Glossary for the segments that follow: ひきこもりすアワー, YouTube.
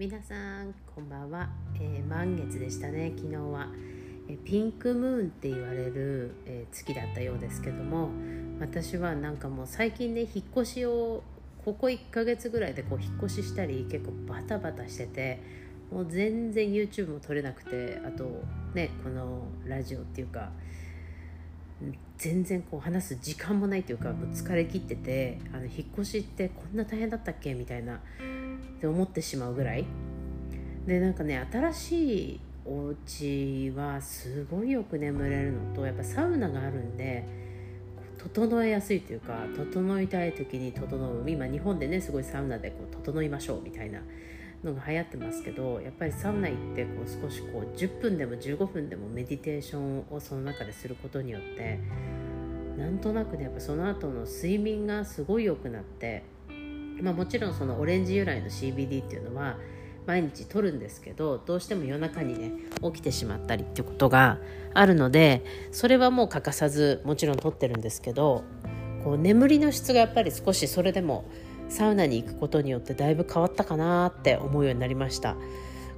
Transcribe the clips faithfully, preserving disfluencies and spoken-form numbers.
皆さんこんばんは、えー、満月でしたね。昨日は、えー、ピンクムーンって言われる、えー、月だったようですけども、私はなんかもう最近ね、引っ越しをここいっかげつぐらいでこう引っ越ししたり結構バタバタしてて、もう全然 YouTube も撮れなくて、あとねこのラジオっていうか全然こう話す時間もないというか、もう疲れ切ってて、あの引っ越しってこんな大変だったっけみたいなって思ってしまうぐらいで、なんかね、新しいお家はすごいよく眠れるのと、やっぱサウナがあるんで整えやすいというか、整いたい時に整う。今日本でねすごいサウナでこう整いましょうみたいなのが流行ってますけど、やっぱりサウナ行ってこう少しこうじゅっぷんでもじゅうごふんでもメディテーションをその中ですることによって、なんとなくねやっぱその後の睡眠がすごい良くなって、まあ、もちろんそのオレンジ由来の シービーディー っていうのは毎日取るんですけど、どうしても夜中にね起きてしまったりっていうことがあるので、それはもう欠かさずもちろん取ってるんですけど、こう眠りの質がやっぱり少しそれでもサウナに行くことによってだいぶ変わったかなって思うようになりました。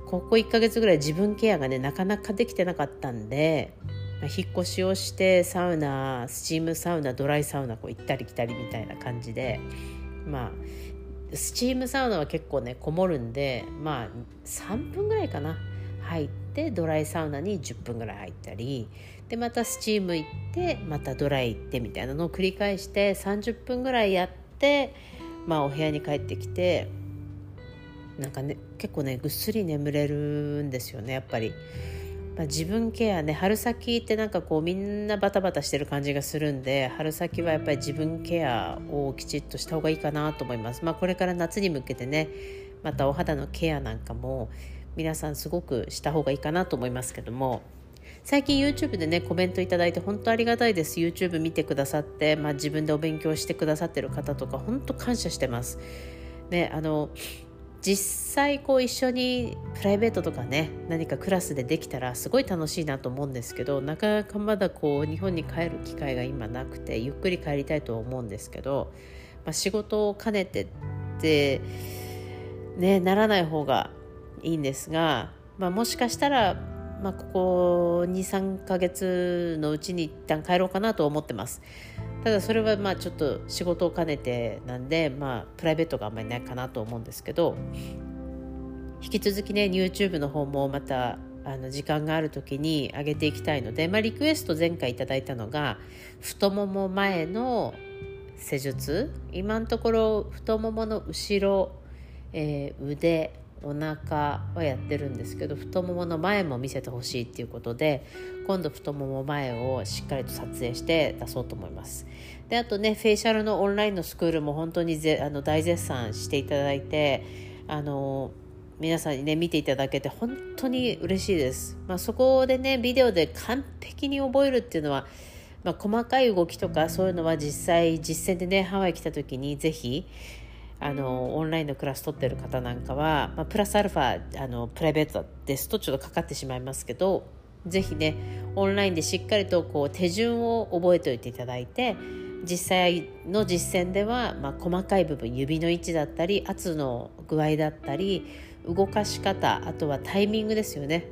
ここいっかげつぐらい自分ケアがねなかなかできてなかったんで、引っ越しをしてサウナ、スチームサウナ、ドライサウナこう行ったり来たりみたいな感じで、まあスチームサウナは結構ねこもるんで、まあさんぷんぐらいかな入って、ドライサウナにじゅっぷんぐらい入ったりで、またスチーム行ってまたドライ行ってみたいなのを繰り返してさんじゅっぷんぐらいやって、まあ、お部屋に帰ってきて、なんかね結構ねぐっすり眠れるんですよねやっぱり、まあ、自分ケアね、春先ってなんかこうみんなバタバタしてる感じがするんで、春先はやっぱり自分ケアをきちっとした方がいいかなと思います。まあこれから夏に向けてね、またお肌のケアなんかも皆さんすごくした方がいいかなと思いますけども、最近 YouTube でねコメントいただいて本当ありがたいです。 YouTube 見てくださって、まあ、自分でお勉強してくださってる方とか本当感謝してます、ね、あの実際こう一緒にプライベートとかね何かクラスでできたらすごい楽しいなと思うんですけど、なかなかまだこう日本に帰る機会が今なくて、ゆっくり帰りたいと思うんですけど、まあ、仕事を兼ねてって、ね、ならない方がいいんですが、まあ、もしかしたらまあ、ここ にさんかげつのうちに一旦帰ろうかなと思ってます。ただそれはまあちょっと仕事を兼ねてなんで、まあ、プライベートがあんまりないかなと思うんですけど、引き続きね YouTube の方もまたあの時間がある時に上げていきたいので、まあ、リクエスト前回いただいたのが太もも前の施術、今のところ太ももの後ろ、えー、腕、お腹はやってるんですけど、太ももの前も見せてほしいっていうことで、今度太もも前をしっかりと撮影して出そうと思います。であとねフェイシャルのオンラインのスクールも本当にぜあの大絶賛していただいて、あの皆さんにね見ていただけて本当に嬉しいです、まあ、そこでねビデオで完璧に覚えるっていうのは、まあ、細かい動きとかそういうのは実際実践でねハワイ来た時にぜひあのオンラインのクラス取ってる方なんかは、まあ、プラスアルファあのプライベートですとちょっとかかってしまいますけど、ぜひねオンラインでしっかりとこう手順を覚えておいていただいて、実際の実践では、まあ、細かい部分、指の位置だったり圧の具合だったり動かし方、あとはタイミングですよね、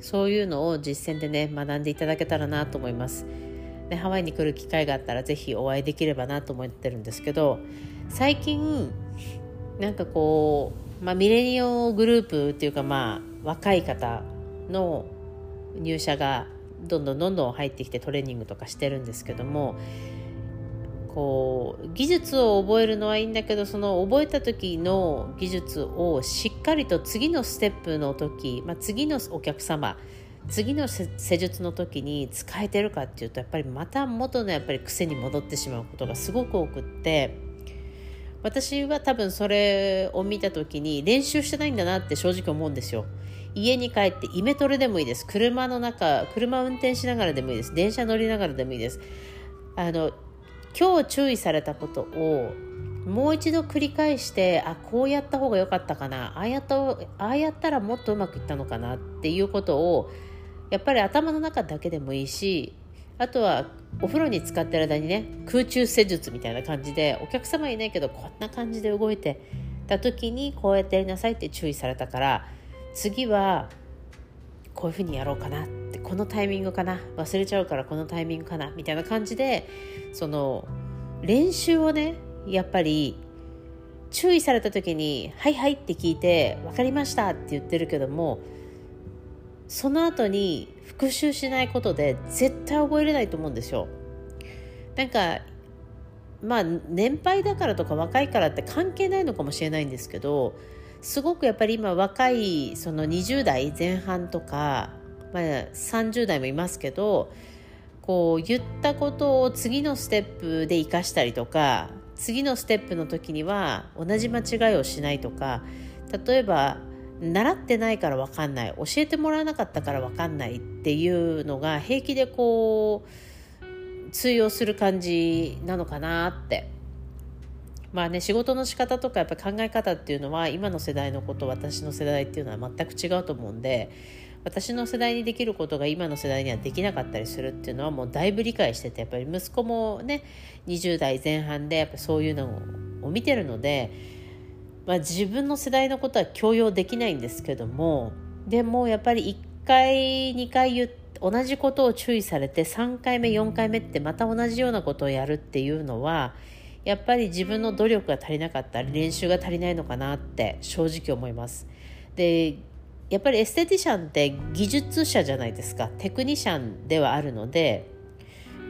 そういうのを実践でね学んでいただけたらなと思います。でハワイに来る機会があったらぜひお会いできればなと思ってるんですけど、最近なんかこう、まあ、ミレニオグループっていうか、まあ若い方の入社がどんどんどんどん入ってきてトレーニングとかしてるんですけども、こう技術を覚えるのはいいんだけど、その覚えた時の技術をしっかりと次のステップの時、まあ、次のお客様、次の施術の時に使えてるかっていうと、やっぱりまた元のやっぱり癖に戻ってしまうことがすごく多くって、私は多分それを見た時に練習してないんだなって正直思うんですよ。家に帰ってイメトレでもいいです、車の中、車運転しながらでもいいです、電車乗りながらでもいいです、あの今日注意されたことをもう一度繰り返して、あこうやった方が良かったかな、ああやった、ああやったらもっとうまくいったのかなっていうことをやっぱり頭の中だけでもいいし、あとはお風呂に浸かってる間にね空中施術みたいな感じでお客様いないけどこんな感じで動いてた時にこうやってやりなさいって注意されたから、次はこういうふうにやろうかなって、このタイミングかな、忘れちゃうからこのタイミングかなみたいな感じで、その練習をね、やっぱり注意された時にはいはいって聞いて分かりましたって言ってるけども、その後に復習しないことで絶対覚えれないと思うんですよ。なんかまあ年配だからとか若いからって関係ないのかもしれないんですけど、すごくやっぱり今若いそのにじゅうだいぜんはんとか、まあ、さんじゅうだいもいますけど、こう言ったことを次のステップで生かしたりとか、次のステップの時には同じ間違いをしないとか、例えば習ってないから分かんない、教えてもらわなかったから分かんないっていうのが平気でこう通用する感じなのかなって。まあね、仕事の仕方とかやっぱり考え方っていうのは今の世代の子と私の世代っていうのは全く違うと思うんで、私の世代にできることが今の世代にはできなかったりするっていうのはもうだいぶ理解してて、やっぱり息子もねにじゅうだいぜんはんでやっぱそういうのを見てるので、まあ、自分の世代のことは強要できないんですけども、でもやっぱりいっかいにかい言って同じことを注意されてさんかいめよんかいめってまた同じようなことをやるっていうのは、やっぱり自分の努力が足りなかったり練習が足りないのかなって正直思います。でやっぱりエステティシャンって技術者じゃないですか、テクニシャンではあるので、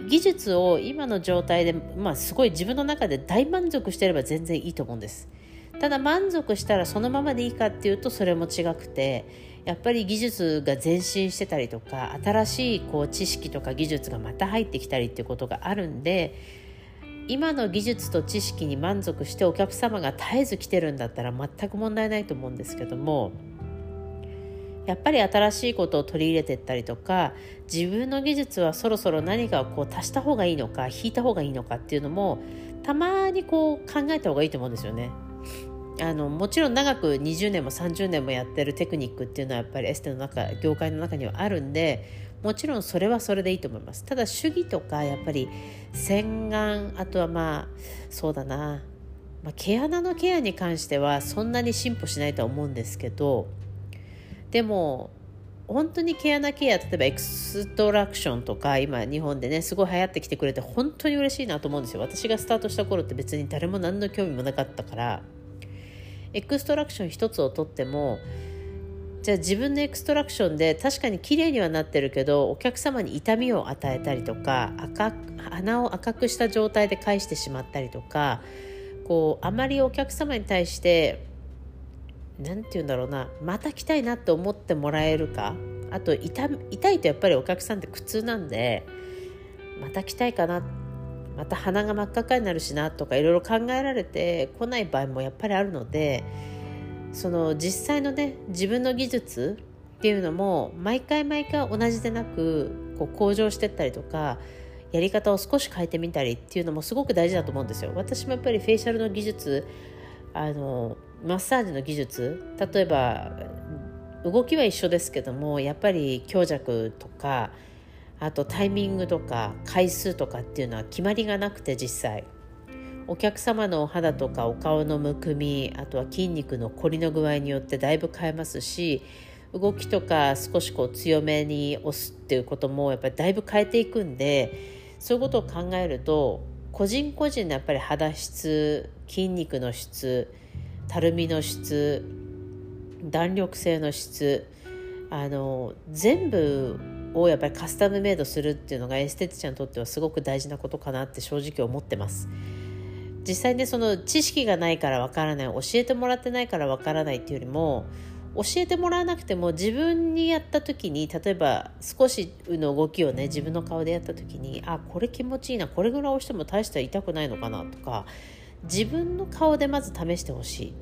技術を今の状態で、まあ、すごい自分の中で大満足してれば全然いいと思うんです。ただ満足したらそのままでいいかっていうとそれも違くて、やっぱり技術が前進してたりとか、新しいこう知識とか技術がまた入ってきたりっていうことがあるんで、今の技術と知識に満足してお客様が絶えず来てるんだったら全く問題ないと思うんですけども、やっぱり新しいことを取り入れていったりとか、自分の技術はそろそろ何かをこう足した方がいいのか引いた方がいいのかっていうのもたまにこう考えた方がいいと思うんですよね。あのもちろん長くにじゅうねんもさんじゅうねんもやってるテクニックっていうのはやっぱりエステの中業界の中にはあるんで、もちろんそれはそれでいいと思います。ただ手技とかやっぱり洗顔、あとはまあそうだな、まあ、毛穴のケアに関してはそんなに進歩しないとは思うんですけど、でも本当に毛穴ケア、例えばエクストラクションとか今日本でねすごい流行ってきてくれて本当に嬉しいなと思うんですよ。私がスタートした頃って別に誰も何の興味もなかったから、エクストラクション一つをとっても、じゃあ自分のエクストラクションで確かに綺麗にはなってるけどお客様に痛みを与えたりとか、赤鼻を赤くした状態で返してしまったりとか、こうあまりお客様に対してなんて言うんだろうな、また来たいなって思ってもらえるか、あと 痛, 痛いとやっぱりお客さんって苦痛なんで、また来たいかな、また鼻が真っ赤っかになるしなとかいろいろ考えられて来ない場合もやっぱりあるので、その実際のね自分の技術っていうのも毎回毎回同じでなく、こう向上してったりとかやり方を少し変えてみたりっていうのもすごく大事だと思うんですよ。私もやっぱりフェイシャルの技術、あのマッサージの技術、例えば動きは一緒ですけども、やっぱり強弱とか、あとタイミングとか回数とかっていうのは決まりがなくて、実際お客様のお肌とかお顔のむくみ、あとは筋肉の凝りの具合によってだいぶ変えますし、動きとか少しこう強めに押すっていうこともやっぱりだいぶ変えていくんで、そういうことを考えると個人個人のやっぱり肌質、筋肉の質、たるみの質、弾力性の質、あの全部をやっぱりカスタムメイドするっていうのがエステティシャンにとってはすごく大事なことかなって正直思ってます。実際ね、その知識がないからわからない、教えてもらってないからわからないっていうよりも、教えてもらわなくても自分にやった時に、例えば少しの動きをね自分の顔でやった時に、あ、これ気持ちいいな、これぐらい押しても大した痛くないのかなとか、自分の顔でまず試してほしい。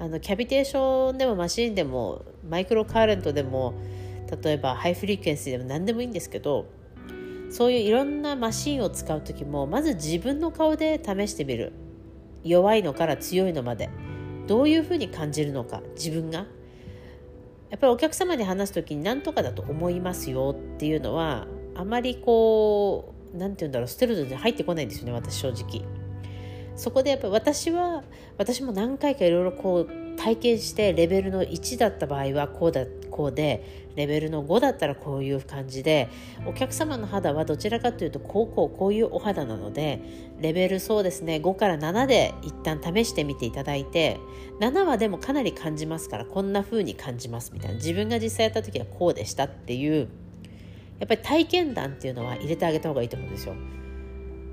あのキャビテーションでもマシンでもマイクロカーレントでも、例えばハイフリークエンスでも何でもいいんですけど、そういういろんなマシンを使う時もまず自分の顔で試してみる。弱いのから強いのまでどういうふうに感じるのか、自分がやっぱりお客様に話す時に何とかだと思いますよっていうのはあまりこう、なんていうんだろう、ステルドに入ってこないんですよね、私正直。そこでやっぱり私は私も何回かいろいろこう体験して、レベルのいちだった場合はこうだこうで、レベルのごだったらこういう感じで、お客様の肌はどちらかというとこうこうこういうお肌なので、レベルそうですねごからななで一旦試してみていただいて、ななはでもかなり感じますからこんな風に感じますみたいな、自分が実際やった時はこうでしたっていう、やっぱり体験談っていうのは入れてあげた方がいいと思うんですよ。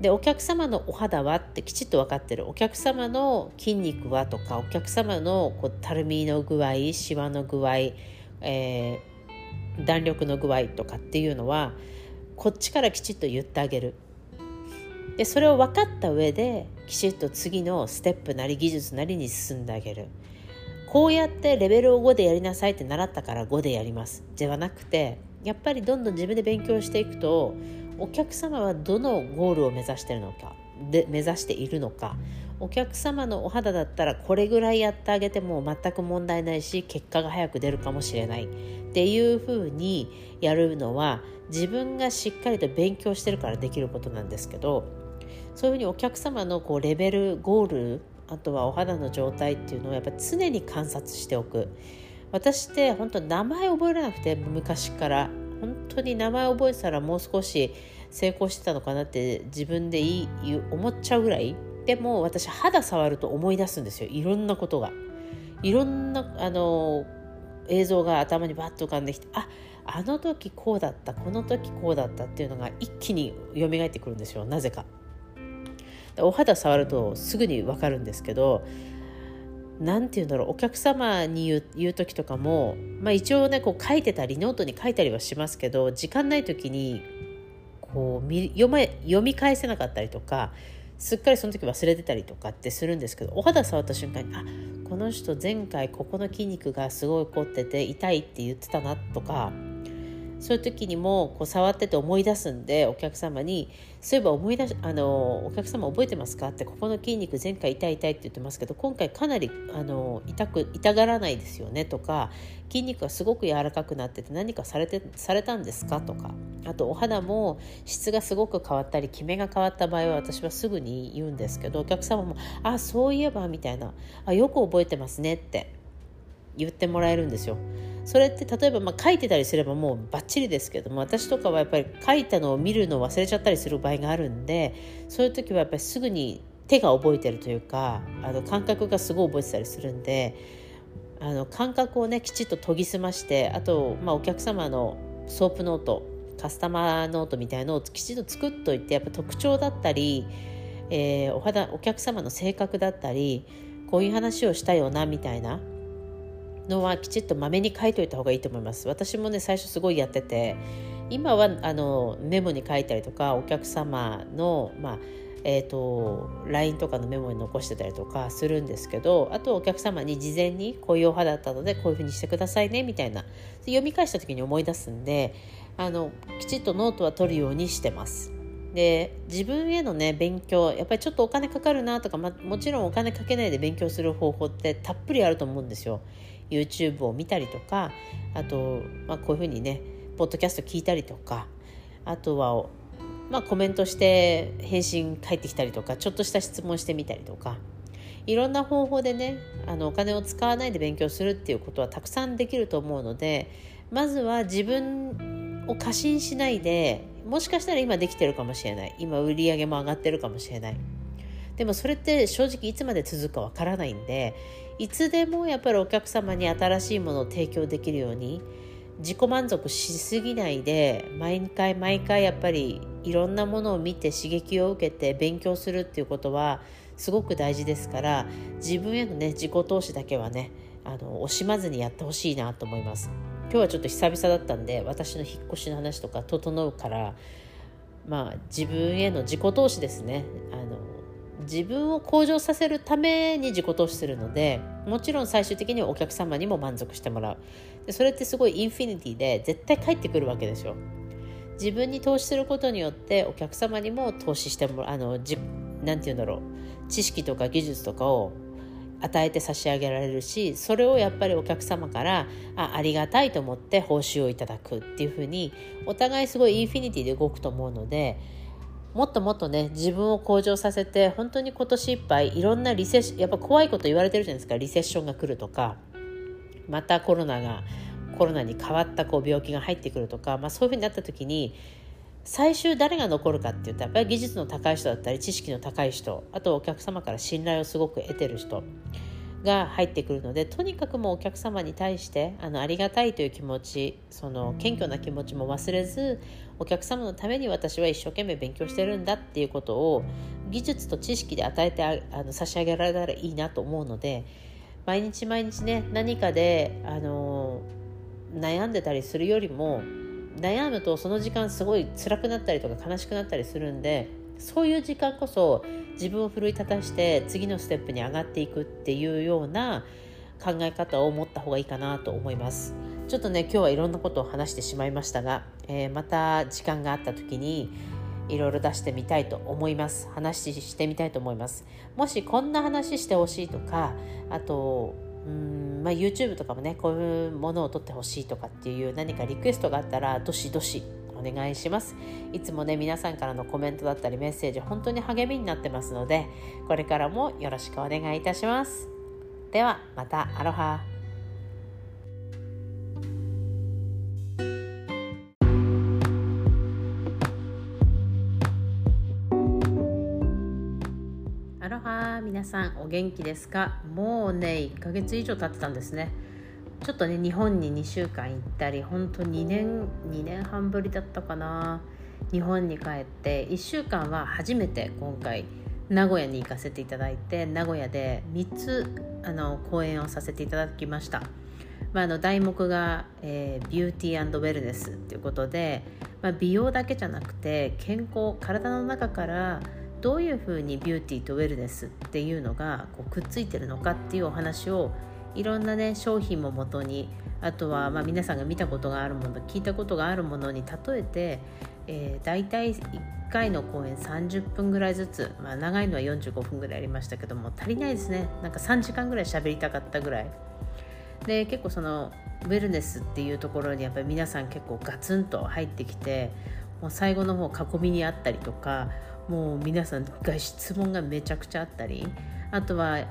で、お客様のお肌はってきちっと分かってる、お客様の筋肉はとか、お客様のこうたるみの具合、シワの具合、えー、弾力の具合とかっていうのはこっちからきちっと言ってあげる。で、それを分かった上できちっと次のステップなり技術なりに進んであげる。こうやってレベルをごでやりなさいって習ったからごでやりますではなくて、やっぱりどんどん自分で勉強していくと、お客様はどのゴールを目指しているのか、で目指しているのか、お客様のお肌だったらこれぐらいやってあげても全く問題ないし、結果が早く出るかもしれないっていう風にやるのは、自分がしっかりと勉強してるからできることなんですけど、そういう風にお客様のこうレベル、ゴール、あとはお肌の状態っていうのをやっぱ常に観察しておく。私って本当名前覚えられなくて、昔から本当に名前覚えたらもう少し成功してたのかなって自分でいい思っちゃうぐらい。でも私肌触ると思い出すんですよ、いろんなことが、いろんなあの映像が頭にバッと浮かんできて、あ、あの時こうだった、この時こうだったっていうのが一気に蘇ってくるんですよ、なぜか。お肌触るとすぐに分かるんですけど、なんて言うんだろう、お客様に言う、言う時とかも、まあ、一応ねこう書いてたりノートに書いたりはしますけど、時間ない時にこう読め、読み返せなかったりとか、すっかりその時忘れてたりとかってするんですけど、お肌触った瞬間に、あ、この人前回ここの筋肉がすごい凝ってて痛いって言ってたなとか、そういう時にもこう触ってて思い出すんで、お客様にそういえば思い出し、あのお客様覚えてますかって、ここの筋肉前回痛い痛いって言ってますけど今回かなりあの 痛く痛がらないですよねとか、筋肉がすごく柔らかくなってて何かされてされたんですかとか、あとお肌も質がすごく変わったりキメが変わった場合は私はすぐに言うんですけど、お客様もあ、そういえばみたいな、あ、よく覚えてますねって言ってもらえるんですよ。それって例えばまあ書いてたりすればもうバッチリですけども、私とかはやっぱり書いたのを見るのを忘れちゃったりする場合があるんで、そういう時はやっぱりすぐに手が覚えてるというか、あの感覚がすごい覚えてたりするんで、あの感覚をねきちっと研ぎ澄まして、あとまあお客様のソープノート、カスタマーノートみたいのをきちっと作っといて、やっぱ特徴だったり、えー、お肌、お客様の性格だったり、こういう話をしたよなみたいなのはきちっとまめに書いておいた方がいいと思います。私もね最初すごいやってて、今はあのメモに書いたりとか、お客様の、まあえー、と ライン とかのメモに残してたりとかするんですけど、あとお客様に事前にこういうお肌だったのでこういう風にしてくださいねみたいな、読み返した時に思い出すんで、あのきちっとノートは取るようにしてます。で、自分へのね勉強、やっぱりちょっとお金かかるなとか、ま、もちろんお金かけないで勉強する方法ってたっぷりあると思うんですよ。YouTube を見たりとか、あと、まあ、こういうふうにねポッドキャスト聞いたりとか、あとは、まあ、コメントして返信返ってきたりとか、ちょっとした質問してみたりとか、いろんな方法でねあのお金を使わないで勉強するっていうことはたくさんできると思うので、まずは自分を過信しないで、もしかしたら今できてるかもしれない、今売り上げも上がってるかもしれない、でもそれって正直いつまで続くかわからないんで、いつでもやっぱりお客様に新しいものを提供できるように、自己満足しすぎないで、毎回毎回やっぱりいろんなものを見て刺激を受けて勉強するっていうことはすごく大事ですから、自分へのね自己投資だけはねあの惜しまずにやってほしいなと思います。今日はちょっと久々だったんで、私の引っ越しの話とか整うから、まあ自分への自己投資ですね、あの自分を向上させるために自己投資するので、もちろん最終的にはお客様にも満足してもらう。で、それってすごいインフィニティで絶対返ってくるわけですよ。自分に投資することによってお客様にも投資してもらう、あのじなんて言うんだろう、知識とか技術とかを与えて差し上げられるし、それをやっぱりお客様から あ, ありがたいと思って報酬をいただくっていう風に、お互いすごいインフィニティで動くと思うので、もっともっとね自分を向上させて、本当に今年いっぱいいろんなリセッション、やっぱ怖いこと言われてるじゃないですか。リセッションが来るとか、またコロナがコロナに変わったこう病気が入ってくるとか、まあ、そういうふうになった時に最終誰が残るかっていうと、やっぱり技術の高い人だったり知識の高い人、あとお客様から信頼をすごく得てる人が入ってくるので、とにかくもうお客様に対してあのありがたいという気持ち、その謙虚な気持ちも忘れず、お客様のために私は一生懸命勉強してるんだっていうことを技術と知識で与えて あ, あの差し上げられたらいいなと思うので、毎日毎日ね何かであの悩んでたりするよりも、悩むとその時間すごい辛くなったりとか悲しくなったりするんで、そういう時間こそ自分を奮い立たして次のステップに上がっていくっていうような考え方を持った方がいいかなと思います。ちょっとね今日はいろんなことを話してしまいましたが、えー、また時間があった時にいろいろ出してみたいと思います。話してみたいと思います。もしこんな話してほしいとか、あとうーん、まあ、YouTube とかもねこういうものを撮ってほしいとかっていう何かリクエストがあったらどしどしお願いします。いつもね皆さんからのコメントだったりメッセージ本当に励みになってますので、これからもよろしくお願いいたします。ではまた、アロハ。アロハ、皆さんお元気ですか？もうねいっかげつ以上経ってたんですね。ちょっとね日本ににしゅうかん行ったり、本当にねんにねんはんぶりだったかな。日本に帰っていっしゅうかんは初めて今回名古屋に行かせていただいて、名古屋でみっつあの講演をさせていただきました。まあ、あの題目が、えー、ビューティー&ウェルネスということで、まあ、美容だけじゃなくて健康、体の中からどういうふうにビューティーとウェルネスっていうのがこうくっついてるのかっていうお話を、いろんなね商品も元に、あとはまあ皆さんが見たことがあるもの、聞いたことがあるものに例えて、えー、大体いっかいの講演さんじゅっぷんぐらいずつ、まあ、長いのはよんじゅうごふんぐらいありましたけども足りないですね。なんかさんじかんぐらい喋りたかったぐらいで、結構そのウェルネスっていうところにやっぱり皆さん結構ガツンと入ってきて、もう最後の方囲みにあったりとか、もう皆さんが質問がめちゃくちゃあったり、あとは、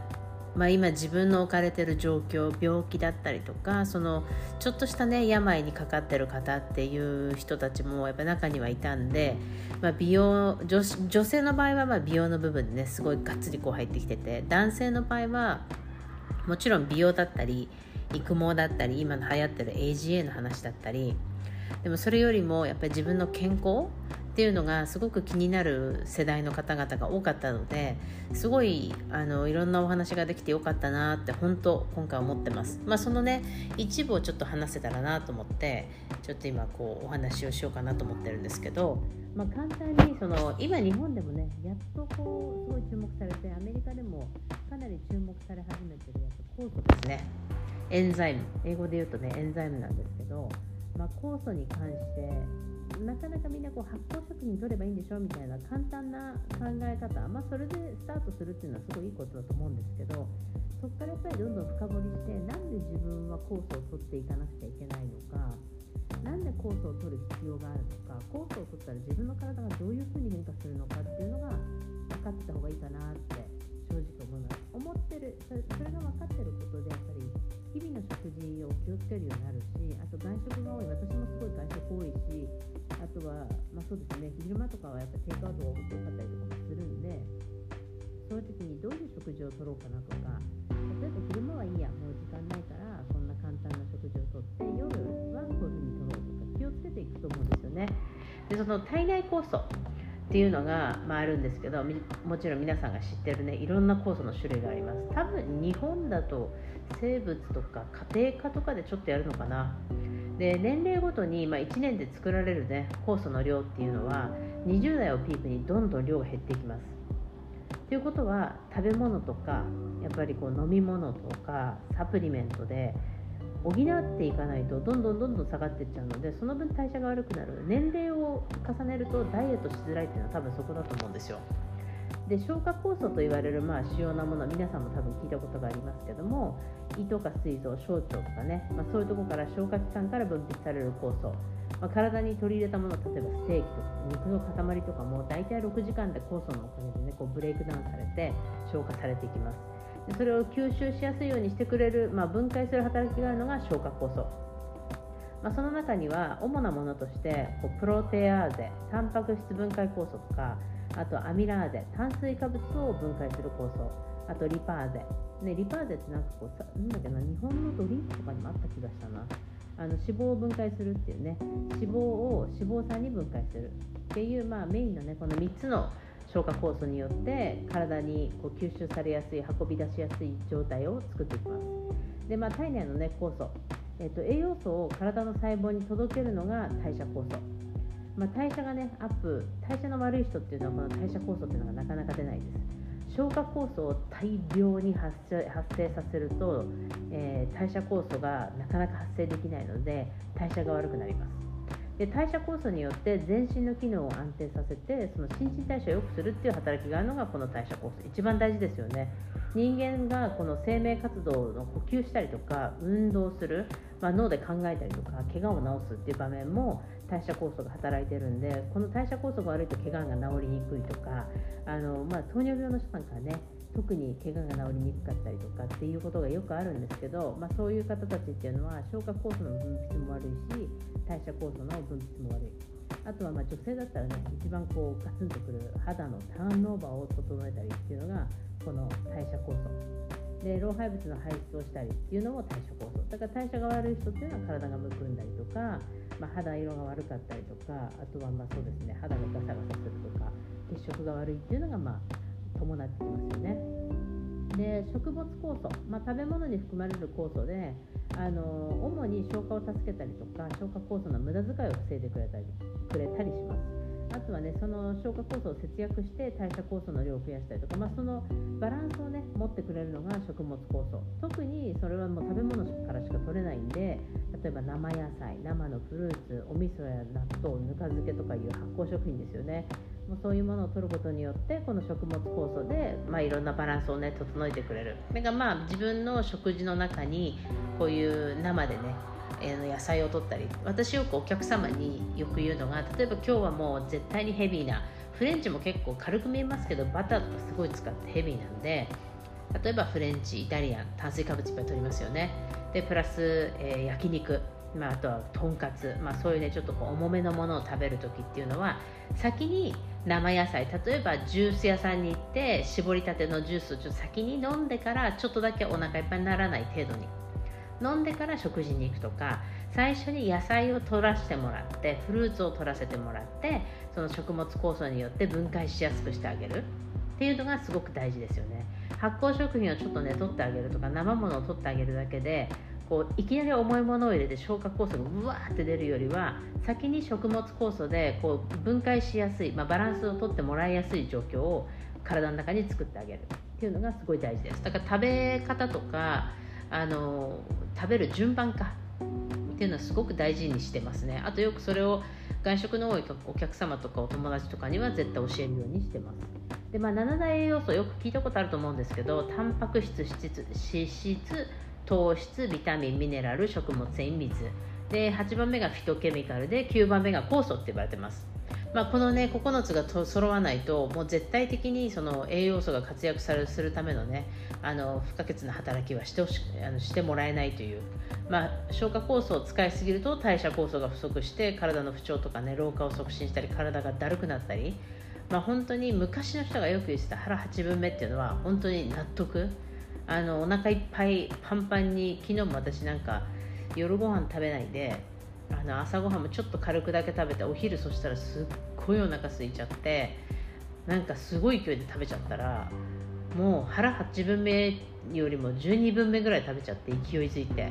まあ、今自分の置かれている状況、病気だったりとか、そのちょっとしたね病にかかっている方っていう人たちもやっぱ中にはいたんで、まあ、美容 女, 女性の場合はまあ美容の部分でねすごいガッツリこう入ってきてて、男性の場合はもちろん美容だったり育毛だったり今の流行ってる エージーエー の話だったり、でもそれよりもやっぱり自分の健康っていうのがすごく気になる世代の方々が多かったので、すごいあのいろんなお話ができてよかったなって本当今回思ってます。まあ、そのね一部をちょっと話せたらなと思ってちょっと今こうお話をしようかなと思ってるんですけど、まあ、簡単にその今日本でもねやっとこうすごい注目されて、アメリカでもかなり注目され始めてるやつ、酵素ですね。エンザイム、英語で言うとねエンザイムなんですけど、まあ、酵素に関してなかなかみんなこう発酵食品取ればいいんでしょみたいな簡単な考え方、まあ、それでスタートするっていうのはすごいいいことだと思うんですけど、そこからやっぱりどんどん深掘りして、なんで自分は酵素を取っていかなくちゃいけないのか、なんで酵素を取る必要があるのか、酵素を取ったら自分の体がどういうふうに変化するのかっていうのが分かってた方がいいかなって正直思うので、思ってる、それが分かってることでやっぱり日々の食事を気をつけるようになるし、あと外食が多い、私もすごい外食多いし、あとは、まあ、そうですね、昼間とかはやっぱテイクアウトが多かったりとかもするんで、そういう時にどういう食事をとろうかなとか、例えば昼間はいいや、もう時間ないからこんな簡単な食事をとって、夜はこういうふうにとろうとか気をつけていくと思うんですよね。で、その体内酵素っていうのが、まあ、あるんですけど、もちろん皆さんが知ってるねいろんな酵素の種類があります。多分日本だと生物とか家庭科とかでちょっとやるのかな。で、年齢ごとに、まあ、いちねんで作られるね酵素の量っていうのはにじゅうだいをピークにどんどん量が減っていきます。ということは食べ物とかやっぱりこう飲み物とかサプリメントで補っていかないとどんどんどんどん下がっていっちゃうので、その分代謝が悪くなる。年齢を重ねるとダイエットしづらいっていうのは多分そこだと思うんですよ。で、消化酵素と言われる、まあ、主要なものは皆さんも多分聞いたことがありますけども、胃とか膵臓、小腸とかね、まあ、そういうところから消化器官から分泌される酵素、まあ、体に取り入れたもの、例えばステーキとか肉の塊とかも大体ろくじかんで酵素のおかげで、ね、こうブレイクダウンされて消化されていきます。でそれを吸収しやすいようにしてくれる、まあ、分解する働きがあるのが消化酵素、まあ、その中には主なものとしてこうプロテアーゼ、タンパク質分解酵素とか、あとアミラーゼ、炭水化物を分解する酵素、あとリパーゼ、ね、リパーゼってなんかこうさ、なんだっけな、日本のドリンクとかにもあった気がしたな。あの脂肪を分解するっていうね、脂肪を脂肪酸に分解するっていう、まあ、メインのねこのみっつの消化酵素によって体にこう吸収されやすい、運び出しやすい状態を作っていきます。で、まあ、体内の、ね、酵素、えっと、栄養素を体の細胞に届けるのが代謝酵素、まあ、代謝がねアップ、代謝の悪い人っていうのはこの代謝酵素っていうのがなかなか出ないです。消化酵素を大量に発生、発生させると、えー、代謝酵素がなかなか発生できないので代謝が悪くなります。で代謝酵素によって全身の機能を安定させて、その新陳代謝を良くするっていう働きがあるのがこの代謝酵素、一番大事ですよね。人間がこの生命活動の呼吸したりとか運動する、まあ、脳で考えたりとか怪我を治すっていう場面も代謝酵素が働いてるんで、この代謝酵素が悪いと怪我が治りにくいとか、あの、まあ、糖尿病の人なんかはね特に怪我が治りにくかったりとかっていうことがよくあるんですけど、まあ、そういう方たちっていうのは消化酵素の分泌も悪いし代謝酵素の分泌も悪い、あとはまあ女性だったらね一番こうガツンとくる肌のターンオーバーを整えたりっていうのがこの代謝酵素で、老廃物の排出をしたりっていうのも代謝酵素だから、代謝が悪い人っていうのは体がむくんだりとか、まあ、肌色が悪かったりとか、あとはまあそうですね、肌がガサガサするとか血色が悪いっていうのがまあ伴ってきますよね。で食物酵素、まあ、食べ物に含まれる酵素で、あの主に消化を助けたりとか消化酵素の無駄遣いを防いでくれたり、くれたりします。あとはね、その消化酵素を節約して代謝酵素の量を増やしたりとか、まあ、そのバランスをね持ってくれるのが食物酵素、特にそれはもう食べ物からしか取れないんで、例えば生野菜、生のフルーツ、お味噌や納豆、ぬか漬けとかいう発酵食品ですよね。もうそういうものを取ることによってこの食物酵素で、まあ、いろんなバランスをね整えてくれる。それがまあ自分の食事の中にこういう生でね野菜を取ったり、私よくお客様によく言うのが、例えば今日はもう絶対にヘビーなフレンチも結構軽く見えますけどバターとかすごい使ってヘビーなんで、例えばフレンチ、イタリアン、炭水化物いっぱい取りますよね。でプラス、えー、焼肉、まあ、あとはとんかつ、まあ、そういうねちょっとこう重めのものを食べるときっていうのは先に生野菜、例えばジュース屋さんに行って絞りたてのジュースをちょっと先に飲んでから、ちょっとだけお腹いっぱいにならない程度に飲んでから食事に行くとか、最初に野菜を取らせてもらってフルーツを取らせてもらって、その食物酵素によって分解しやすくしてあげるっていうのがすごく大事ですよね。発酵食品をちょっとね取ってあげるとか生ものを取ってあげるだけで、こういきなり重いものを入れて消化酵素がうわーって出るよりは、先に食物酵素でこう分解しやすい、まあ、バランスをとってもらいやすい状況を体の中に作ってあげるっていうのがすごい大事です。だから食べ方とか、あの食べる順番かっていうのはすごく大事にしてますね。あとよくそれを外食の多いお客様とかお友達とかには絶対教えるようにしてます。で、まあ、なな大栄養素よく聞いたことあると思うんですけど、タンパク質、脂質、糖質、ビタミン、ミネラル、食物繊維、水で、はちばんめがフィトケミカルで、きゅうばんめが酵素って言われてます。まあ、このねここのつがと揃わないと、もう絶対的にその栄養素が活躍されるするためのね、あの不可欠な働きはしてほしあのしてもらえないという、まあ、消化酵素を使いすぎると代謝酵素が不足して、体の不調とかね老化を促進したり、体がだるくなったり、まあ、本当に昔の人がよく言ってた腹はちぶんめっていうのは本当に納得、あのお腹いっぱいパンパンに、昨日も私なんか夜ご飯食べないで、あの朝ごはんもちょっと軽くだけ食べて、お昼そしたらすっごいお腹空いちゃって、なんかすごい勢いで食べちゃったら、もう腹はちぶんめよりもじゅうにぶんめぐらい食べちゃって、勢いづいて、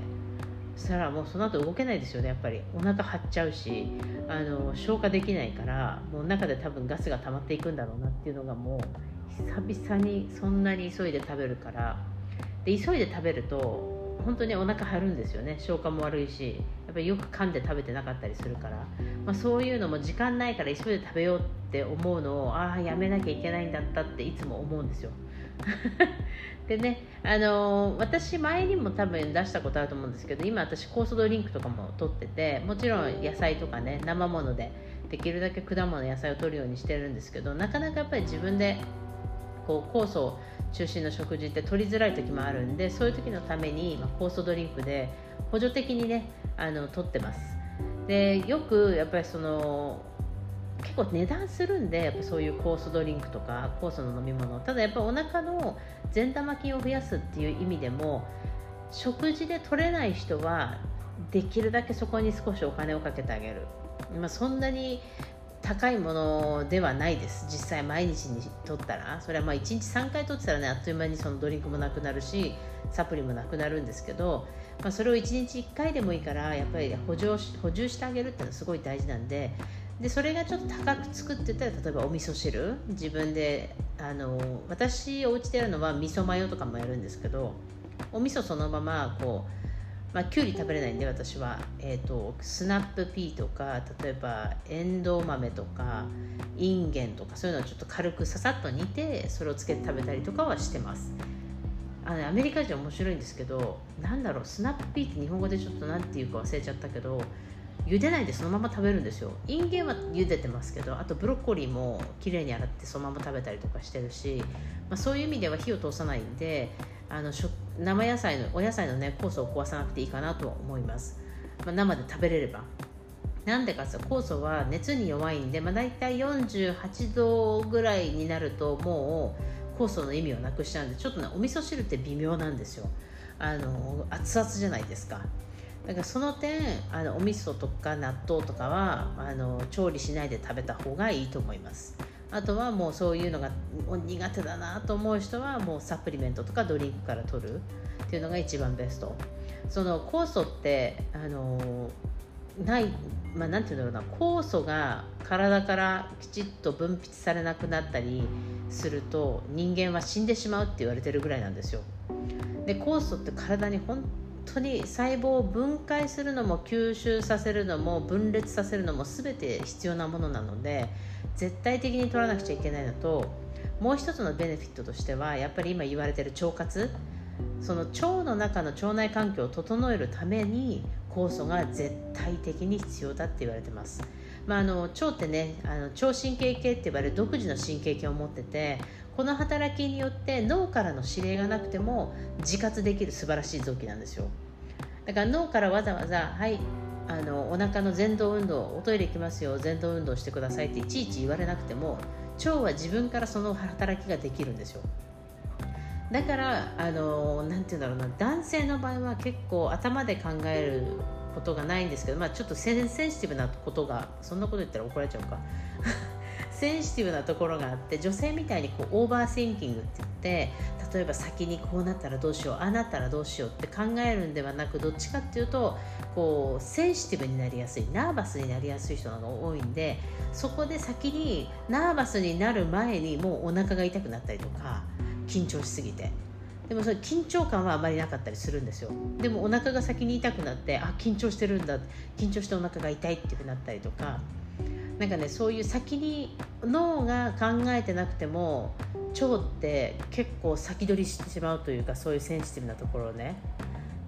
そしたらもうその後動けないですよね。やっぱりお腹張っちゃうし、あの消化できないから、もう中で多分ガスが溜まっていくんだろうなっていうのが、もう久々にそんなに急いで食べるから、で急いで食べると本当にお腹張るんですよね。消化も悪いし、やっぱりよく噛んで食べてなかったりするから、まあ、そういうのも時間ないから急いで食べようって思うのを、ああやめなきゃいけないんだったっていつも思うんですよ。でね、あのー、私前にも多分出したことあると思うんですけど、今私酵素ドリンクとかも取ってて、もちろん野菜とかね、生ものでできるだけ果物野菜を取るようにしてるんですけど、なかなかやっぱり自分でこう酵素中心の食事って取りづらい時もあるんで、そういう時のために今酵素ドリンクで補助的にね、あの取ってます。でよくやっぱりその結構値段するんで、やっぱそういう酵素ドリンクとか酵素の飲み物、ただやっぱお腹の善玉菌を増やすっていう意味でも、食事で取れない人はできるだけそこに少しお金をかけてあげる。まあ、そんなに高いものではないです。実際毎日に取ったら、それはまあいちにちさんかい取ってたらね、あっという間にそのドリンクもなくなるしサプリもなくなるんですけど、まあ、それをいちにちいっかいでもいいからやっぱり補充し、補充してあげるっていうのはすごい大事なんで、でそれがちょっと高く作ってたら、例えばお味噌汁、自分であの私お家でやるのは味噌マヨとかもやるんですけど、お味噌そのままこう、まあ、きゅうり食べれないんで私は、えーと、スナップピーとか、例えばエンドウ豆とかインゲンとか、そういうのをちょっと軽くささっと煮て、それをつけて食べたりとかはしてます。あのアメリカ人面白いんですけど、なんだろう、スナップピーって日本語でちょっとなんていうか忘れちゃったけど、茹でないでそのまま食べるんですよ。インゲンは茹でてますけど、あとブロッコリーもきれいに洗ってそのまま食べたりとかしてるし、まあ、そういう意味では火を通さないんで、あの生野菜のお野菜のね、酵素を壊さなくていいかなとは思います、まあ、生で食べれれば。なんでかって酵素は熱に弱いんで、まあ、だいたいよんじゅうはちどぐらいになるともう酵素の意味をなくしちゃうんで、ちょっとねお味噌汁って微妙なんですよ。あの熱々じゃないですか。だからその点、あのお味噌とか納豆とかはあの調理しないで食べた方がいいと思います。あとはもうそういうのが苦手だなと思う人は、もうサプリメントとかドリンクから取るっていうのが一番ベスト。その酵素ってあのない、まあ、なんていうんだろうな、酵素が体からきちっと分泌されなくなったりすると人間は死んでしまうって言われてるぐらいなんですよ。で酵素って体に本当本当に細胞を分解するのも吸収させるのも分裂させるのも全て必要なものなので、絶対的に取らなくちゃいけないのと、もう一つのベネフィットとしてはやっぱり今言われている腸活、その腸の中の腸内環境を整えるために酵素が絶対的に必要だって言われてます。まあ、あの腸ってね、あの腸神経系って言われる独自の神経系を持ってて、この働きによって脳からの指令がなくても自活できる素晴らしい臓器なんですよ。だから脳からわざわざ、はい、あのお腹の前動運動、おトイレ行きますよ、前動運動してくださいっていちいち言われなくても、腸は自分からその働きができるんですよ。だからあのなんていうんだろうな、男性の場合は結構頭で考えることがないんですけど、まあ、ちょっとセンシティブなことが、そんなこと言ったら怒られちゃうかセンシティブなところがあって、女性みたいにこうオーバーシンキングって言って、例えば先にこうなったらどうしよう、ああなったらどうしようって考えるんではなく、どっちかっていうとこうセンシティブになりやすい、ナーバスになりやすい人が多いんで、そこで先にナーバスになる前にもうお腹が痛くなったりとか、緊張しすぎて、でもそれ緊張感はあまりなかったりするんですよ。でもお腹が先に痛くなって、あ、緊張してるんだ、緊張してお腹が痛いっていうふうになったりとか、なんかね、そういう先に脳が考えてなくても腸って結構先取りしてしまうというか、そういうセンシティブなところね。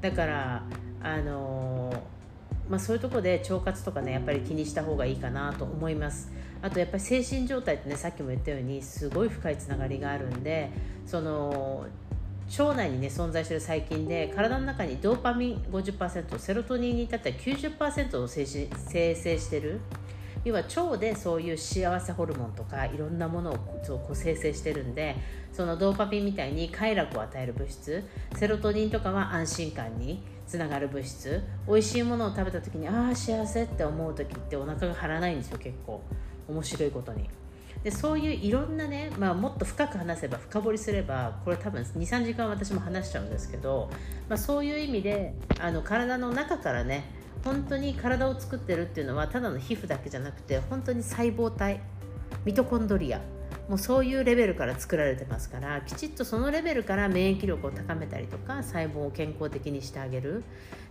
だからあのーまあ、そういうところで腸活とかね、やっぱり気にした方がいいかなと思います。あとやっぱり精神状態ってね、さっきも言ったようにすごい深いつながりがあるんで、その腸内にね存在している細菌で、体の中にドーパミン ごじゅっパーセント、 セロトニンに至っては きゅうじゅっパーセント を生成してる、要は腸でそういう幸せホルモンとかいろんなものを生成してるんで、そのドーパミンみたいに快楽を与える物質、セロトニンとかは安心感につながる物質、美味しいものを食べた時にああ幸せって思う時ってお腹が張らないんですよ、結構面白いことに。でそういういろんなね、まあ、もっと深く話せば、深掘りすればこれ多分 に,さん 時間私も話しちゃうんですけど、まあ、そういう意味であの体の中からね、本当に体を作ってるっていうのはただの皮膚だけじゃなくて、本当に細胞体、ミトコンドリア、もうそういうレベルから作られてますから、きちっとそのレベルから免疫力を高めたりとか、細胞を健康的にしてあげる。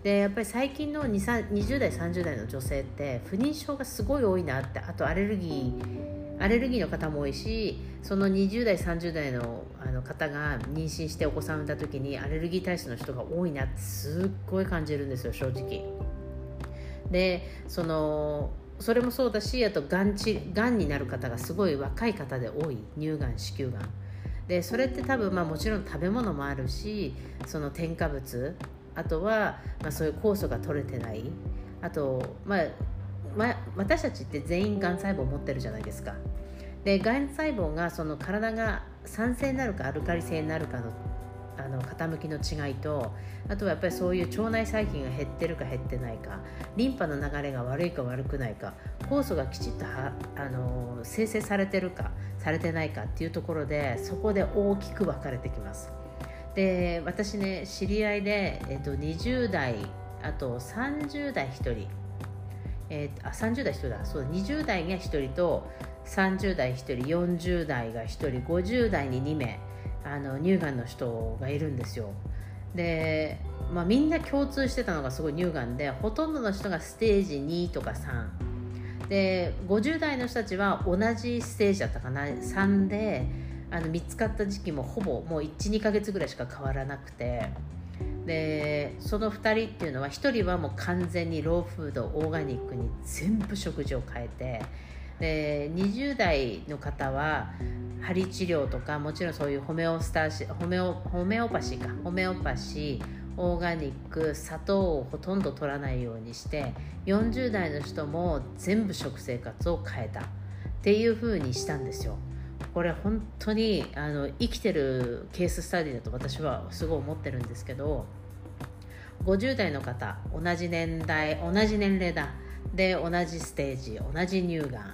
でやっぱり最近のにじゅう代さんじゅう代の女性って不妊症がすごい多いなって、あとアレルギーアレルギーの方も多いし、そのにじゅうだいさんじゅうだい の, あの方が妊娠してお子さんを産んだ時にアレルギー体質の人が多いなってすっごい感じるんですよ、正直。で、そのそれもそうだし、あとがんちがんになる方がすごい若い方で多い、乳がん、子宮がんで、それって多分、まあ、もちろん食べ物もあるし、その添加物、あとは、まあ、そういう酵素が取れてない、あと、まあま、私たちって全員がん細胞を持ってるじゃないですか。で、がん細胞がその体が酸性になるかアルカリ性になるかのあの傾きの違いと、あとはやっぱりそういう腸内細菌が減ってるか減ってないか、リンパの流れが悪いか悪くないか、酵素がきちっとはあの生成されてるかされてないかっていうところで、そこで大きく分かれてきます。で、私ね、知り合いで、えっと、にじゅうだいあとさんじゅうだいひとり、えー、あ30代1人だそうだにじゅう代がひとりとさんじゅう代ひとり、よんじゅう代がひとり、ごじゅう代ににめいあの乳がんの人がいるんですよ。で、まあ、みんな共通してたのがすごい乳がんで、ほとんどの人がステージにとかさんで、ごじゅう代の人たちは同じステージだったかな、さんで、あの見つかった時期もほぼもう いち、にかげつぐらいしか変わらなくて、でそのふたりっていうのは、ひとりはもう完全にローフード、オーガニックに全部食事を変えて、でにじゅう代の方は針治療とか、もちろんそういうホメオスタシホメオホメオパシーかホメオパシー、オーガニック、砂糖をほとんど取らないようにして、よんじゅう代の人も全部食生活を変えたっていう風にしたんですよ。これ本当にあの生きてるケーススタディだと私はすごい思ってるんですけど、ごじゅう代の方、同じ年代、同じ年齢だ、で同じステージ、同じ乳がん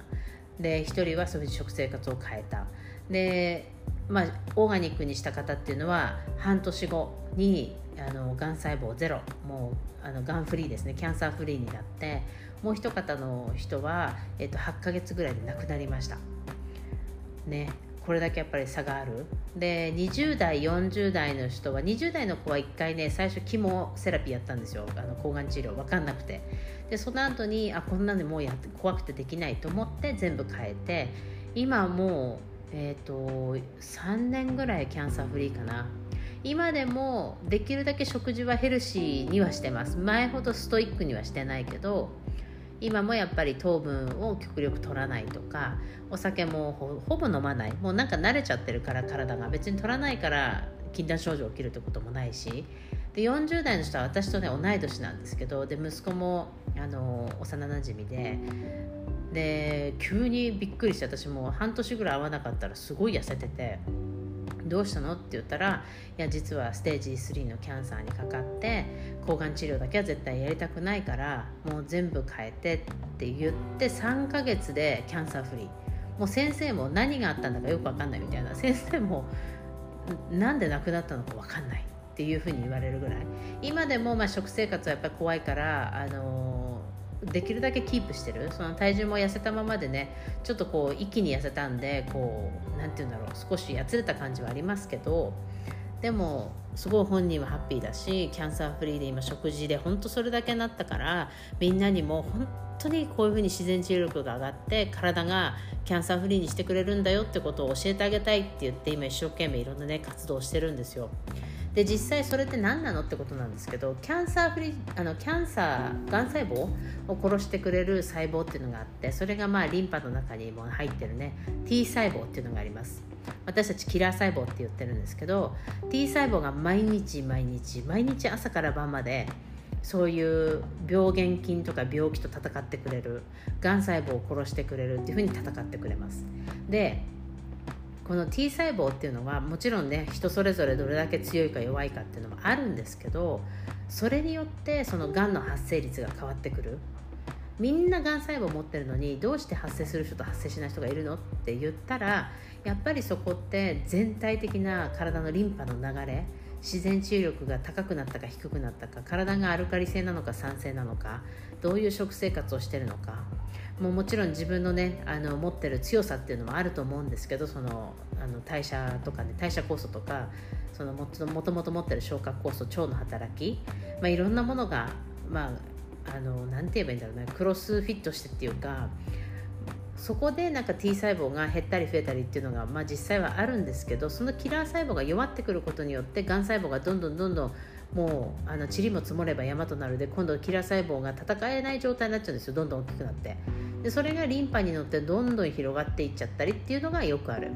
で、ひとりはそういう食生活を変えた。で、まあ、オーガニックにした方っていうのははんとしごにあのがん細胞ゼロ、もうあのがんフリーですね、キャンサーフリーになって、もう一方の人は、えっと、はちかげつぐらいで亡くなりましたね。これだけやっぱり差がある。で、にじゅう代よんじゅう代の人は、にじゅう代の子はいっかいね、最初キモセラピーやったんですよ、あの抗がん治療分かんなくて、でその後にあこんなのもうやって怖くてできないと思って全部変えて、今もう、えー、とさんねんぐらいキャンサーフリーかな。今でもできるだけ食事はヘルシーにはしてます。前ほどストイックにはしてないけど、今もやっぱり糖分を極力取らないとか、お酒も ほ, ほぼ飲まない、もうなんか慣れちゃってるから、体が別に取らないから禁断症状起きるってこともないし。で、よんじゅう代の人は私とね同い年なんですけど、で息子もあの幼なじみで、で急にびっくりして、私もはんとしぐらい会わなかったらすごい痩せてて、どうしたのって言ったら、いや実はステージスリーのキャンサーにかかって、抗がん治療だけは絶対やりたくないからもう全部変えてって言って、さんかげつでキャンサーフリー。もう先生も何があったんだかよく分かんないみたいな、先生もなんで亡くなったのか分かんないっていうふうに言われるぐらい。今でもまあ食生活はやっぱり怖いから、あのー、できるだけキープしてる。その体重も痩せたままでね、ちょっとこう一気に痩せたんで、こうなんていうんだろう、少しやつれた感じはありますけど、でもすごい本人はハッピーだし、キャンサーフリーで今食事で本当それだけになったから、みんなにも本当にこういう風に自然治癒力が上がって体がキャンサーフリーにしてくれるんだよってことを教えてあげたいって言って、今一生懸命いろんなね活動してるんですよ。で、実際それって何なのってことなんですけど、キャンサーフリーあのキャンサーがん細胞を殺してくれる細胞っていうのがあって、それがまあリンパの中にも入ってるね T 細胞っていうのがあります。私たちキラー細胞って言ってるんですけど、 T 細胞が毎日毎日毎日朝から晩までそういう病原菌とか病気と戦ってくれる、がん細胞を殺してくれるっていうふうに戦ってくれます。で、この T 細胞っていうのはもちろんね、人それぞれどれだけ強いか弱いかっていうのもあるんですけど、それによってそのがんの発生率が変わってくる。みんながん細胞持ってるのに、どうして発生する人と発生しない人がいるのって言ったら、やっぱりそこって全体的な体のリンパの流れ、自然治癒力が高くなったか低くなったか、体がアルカリ性なのか酸性なのか、どういう食生活をしてるのか、もうもちろん自分のねあの持ってる強さっていうのもあると思うんですけど、そのあの代謝とかね、代謝酵素とか、そのもともと持ってる消化酵素、腸の働き、まあ、いろんなものが、まああのなんて言えばいいんだろうね、クロスフィットしてっていうか、そこでなんか T 細胞が減ったり増えたりっていうのが、まあ、実際はあるんですけど、そのキラー細胞が弱ってくることによってがん細胞がどんどんどんどんもうあの塵も積もれば山となるで、今度キラー細胞が戦えない状態になっちゃうんですよ。どんどん大きくなって、でそれがリンパに乗ってどんどん広がっていっちゃったりっていうのがよくある。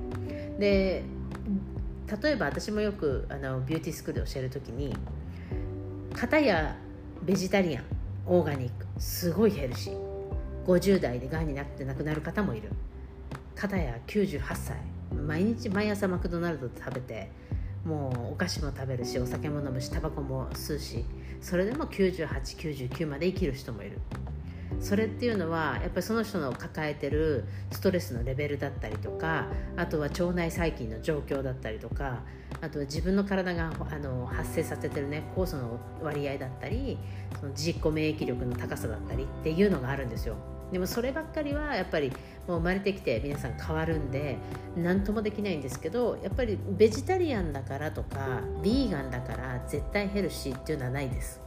で例えば私もよくあのビューティースクールで教えるときに、片やベジタリアン、オーガニック、すごいヘルシー、ごじゅうだいでがんになって亡くなる方もいる。片やきゅうじゅうはっさい、毎日毎朝マクドナルド食べて、もうお菓子も食べるし、お酒も飲むし、タバコも吸うし、それでもきゅうじゅうはち、きゅうじゅうきゅうまで生きる人もいる。それっていうのはやっぱりその人の抱えてるストレスのレベルだったりとか、あとは腸内細菌の状況だったりとか、あとは自分の体があの発生させてるね、酵素の割合だったり、その自己免疫力の高さだったりっていうのがあるんですよ。でもそればっかりはやっぱりもう生まれてきて皆さん変わるんで何ともできないんですけど、やっぱりベジタリアンだからとかビーガンだから絶対ヘルシーっていうのはないです。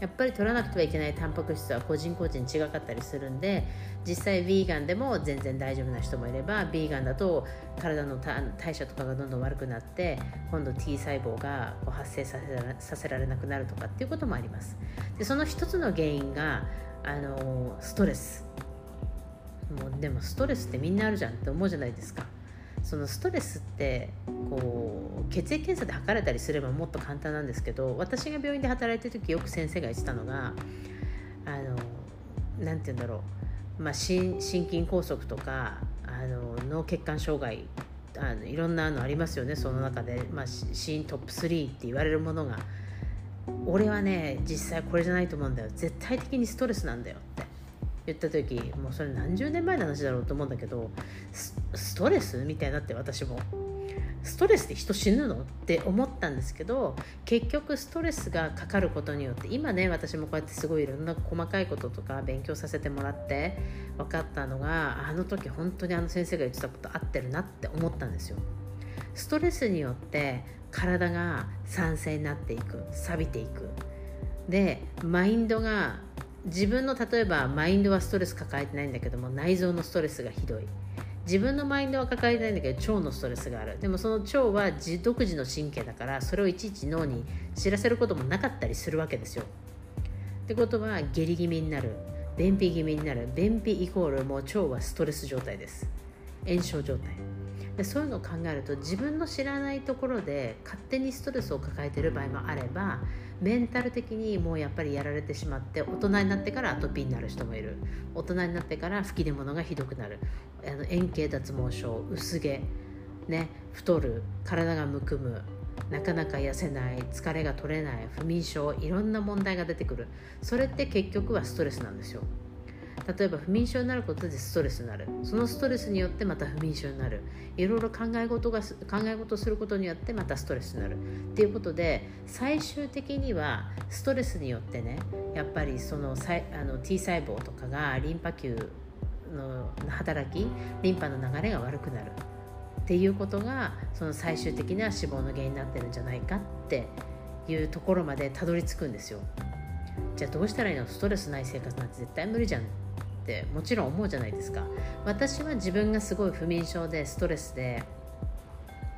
やっぱり取らなくてはいけないタンパク質は個人個人違かったりするんで、実際ビーガンでも全然大丈夫な人もいれば、ビーガンだと体の代謝とかがどんどん悪くなって今度 T 細胞が発生させら、させられなくなるとかっていうこともあります。でその一つの原因があのストレス。もうでもストレスってみんなあるじゃんって思うじゃないですか。そのストレスってこう血液検査で測れたりすればもっと簡単なんですけど、私が病院で働いてる時よく先生が言ってたのが、あのなんて言うんだろう、まあ、心, 心筋梗塞とかあの脳血管障害、あのいろんなのありますよね。その中で、まあ、死因トップスリーって言われるものが、俺はね実際これじゃないと思うんだよ、絶対的にストレスなんだよって言った時、もうそれ何十年前の話だろうと思うんだけど、 ス, ストレスみたいになって、私もストレスで人死ぬのって思ったんですけど、結局ストレスがかかることによって、今ね私もこうやってすごいいろんな細かいこととか勉強させてもらって分かったのが、あの時本当にあの先生が言ってたこと合ってるなって思ったんですよ。ストレスによって体が酸性になっていく、錆びていく。でマインドが、自分の例えばマインドはストレス抱えてないんだけども内臓のストレスがひどい、自分のマインドは抱えてないんだけど腸のストレスがある。でもその腸は自独自の神経だから、それをいちいち脳に知らせることもなかったりするわけですよ。ってことは下痢気味になる、便秘気味になる。便秘イコールもう腸はストレス状態です、炎症状態で。そういうのを考えると、自分の知らないところで勝手にストレスを抱えている場合もあれば、メンタル的にもうやっぱりやられてしまって、大人になってからアトピーになる人もいる、大人になってから吹き出物がひどくなる、あの円形脱毛症、薄毛、ね、太る、体がむくむ、なかなか痩せない、疲れが取れない、不眠症、いろんな問題が出てくる。それって結局はストレスなんですよ。例えば不眠症になることでストレスになる、そのストレスによってまた不眠症になる、いろいろ考え事が考え事をすることによってまたストレスになるっていうことで、最終的にはストレスによってね、やっぱりそのあの T 細胞とかがリンパ球の働き、リンパの流れが悪くなるっていうことが、その最終的な死亡の原因になってるんじゃないかっていうところまでたどり着くんですよ。じゃあどうしたらいいの、ストレスない生活なんて絶対無理じゃんってもちろん思うじゃないですか。私は自分がすごい不眠症でストレスで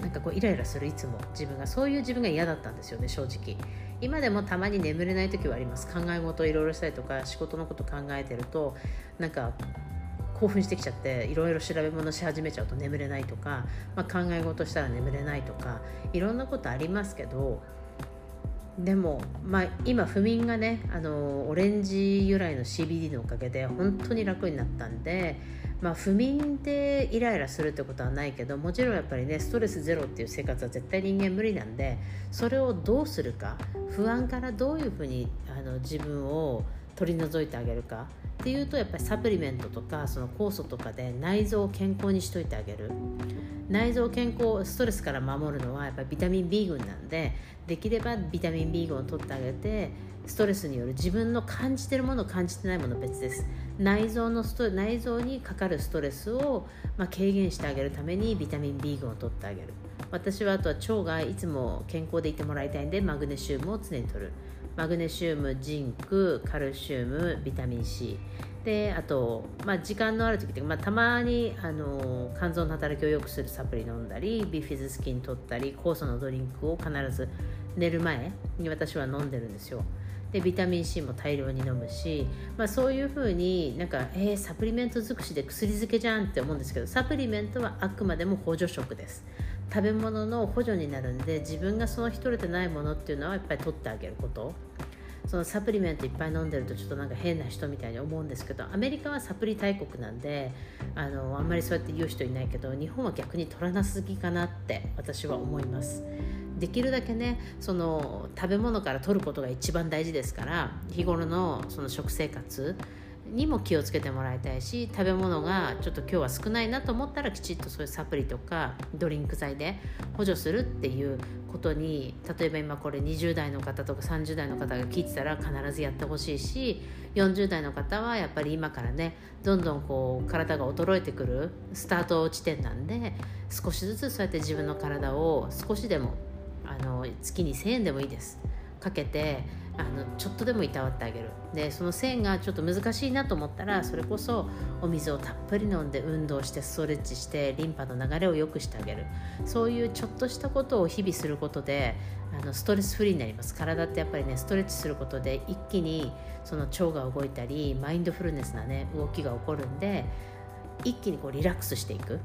なんかこうイライラする、いつも自分がそういう自分が嫌だったんですよね、正直。今でもたまに眠れない時はあります。考え事をいろいろしたりとか、仕事のこと考えてるとなんか興奮してきちゃっていろいろ調べ物し始めちゃうと眠れないとか、まあ、考え事したら眠れないとか、いろんなことありますけど、でも、まあ、今不眠がね、あのオレンジ由来の シービーディー のおかげで本当に楽になったんで、まあ、不眠でイライラするってことはないけど、もちろんやっぱりねストレスゼロっていう生活は絶対人間無理なんで、それをどうするか、不安からどういうふうにあの自分を取り除いてあげるかっていうと、やっぱりサプリメントとかその酵素とかで内臓を健康にしといてあげる。内臓健康、ストレスから守るのはやっぱりビタミン B 群なんで、できればビタミン B 群を取ってあげて、ストレスによる自分の感じてるもの感じてないもの別です。内臓のスト内臓にかかるストレスを、まあ、軽減してあげるためにビタミン B 群を取ってあげる。私はあとは腸がいつも健康でいてもらいたいんで、マグネシウムを常に取る。マグネシウム、ジンク、カルシウム、ビタミン C であと、まあ、時間のある時って、まあ、たまにあの肝臓の働きを良くするサプリ飲んだり、ビフィズスキン取ったり、酵素のドリンクを必ず寝る前に私は飲んでるんですよ。でビタミン C も大量に飲むし、まあ、そういうふうになんか、えー、サプリメント尽くしで薬漬けじゃんって思うんですけど、サプリメントはあくまでも補助食です。食べ物の補助になるんで、自分がその日取れてないものっていうのはやっぱり取ってあげること。そのサプリメントいっぱい飲んでるとちょっとなんか変な人みたいに思うんですけど、アメリカはサプリ大国なんで あの、あんまりそうやって言う人いないけど、日本は逆に取らなすぎかなって私は思います。できるだけね、その食べ物から取ることが一番大事ですから、日頃のその食生活にも気をつけてもらいたいし、食べ物がちょっと今日は少ないなと思ったらきちっとそういうサプリとかドリンク剤で補助するっていうことに、例えば今これにじゅう代の方とかさんじゅう代の方が聞いてたら必ずやってほしいし、よんじゅう代の方はやっぱり今からね、どんどんこう体が衰えてくるスタート地点なんで、少しずつそうやって自分の体を少しでもあの月にせんえんでもいいですかけて、あのちょっとでもいたわってあげる。でその線がちょっと難しいなと思ったら、それこそお水をたっぷり飲んで運動してストレッチしてリンパの流れを良くしてあげる。そういうちょっとしたことを日々することであのストレスフリーになります。体ってやっぱりね、ストレッチすることで一気にその腸が動いたり、マインドフルネスなね動きが起こるんで、一気にこうリラックスしていく。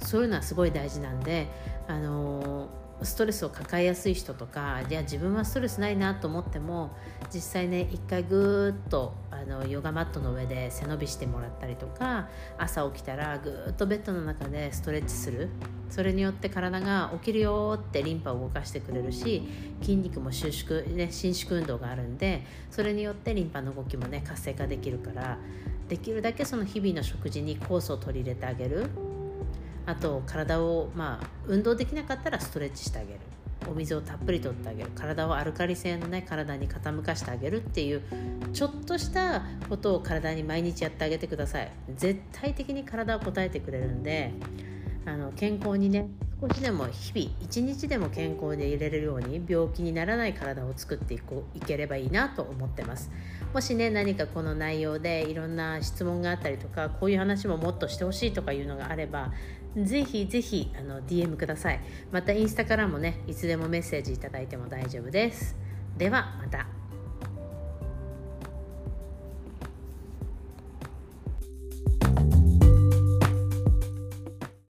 そういうのはすごい大事なんで、あのーストレスを抱えやすい人とか、いや自分はストレスないなと思っても、実際ね一回ぐーっとあのヨガマットの上で背伸びしてもらったりとか、朝起きたらぐーっとベッドの中でストレッチする。それによって体が起きるよってリンパを動かしてくれるし、筋肉も収縮、ね、伸縮運動があるんで、それによってリンパの動きもね活性化できるから、できるだけその日々の食事に酵素を取り入れてあげる。あと体を、まあ、運動できなかったらストレッチしてあげる。お水をたっぷりとってあげる。体をアルカリ性の、ね、体に傾かしてあげるっていう、ちょっとしたことを体に毎日やってあげてください。絶対的に体は応えてくれるんで、あの健康にね、少しでも日々一日でも健康でいれるように、病気にならない体を作っていこう、いければいいなと思ってます。もしね、何かこの内容でいろんな質問があったりとか、こういう話ももっとしてほしいとかいうのがあれば、ぜひぜひあの ディーエム ください。またインスタからもね、いつでもメッセージいただいても大丈夫です。ではまた。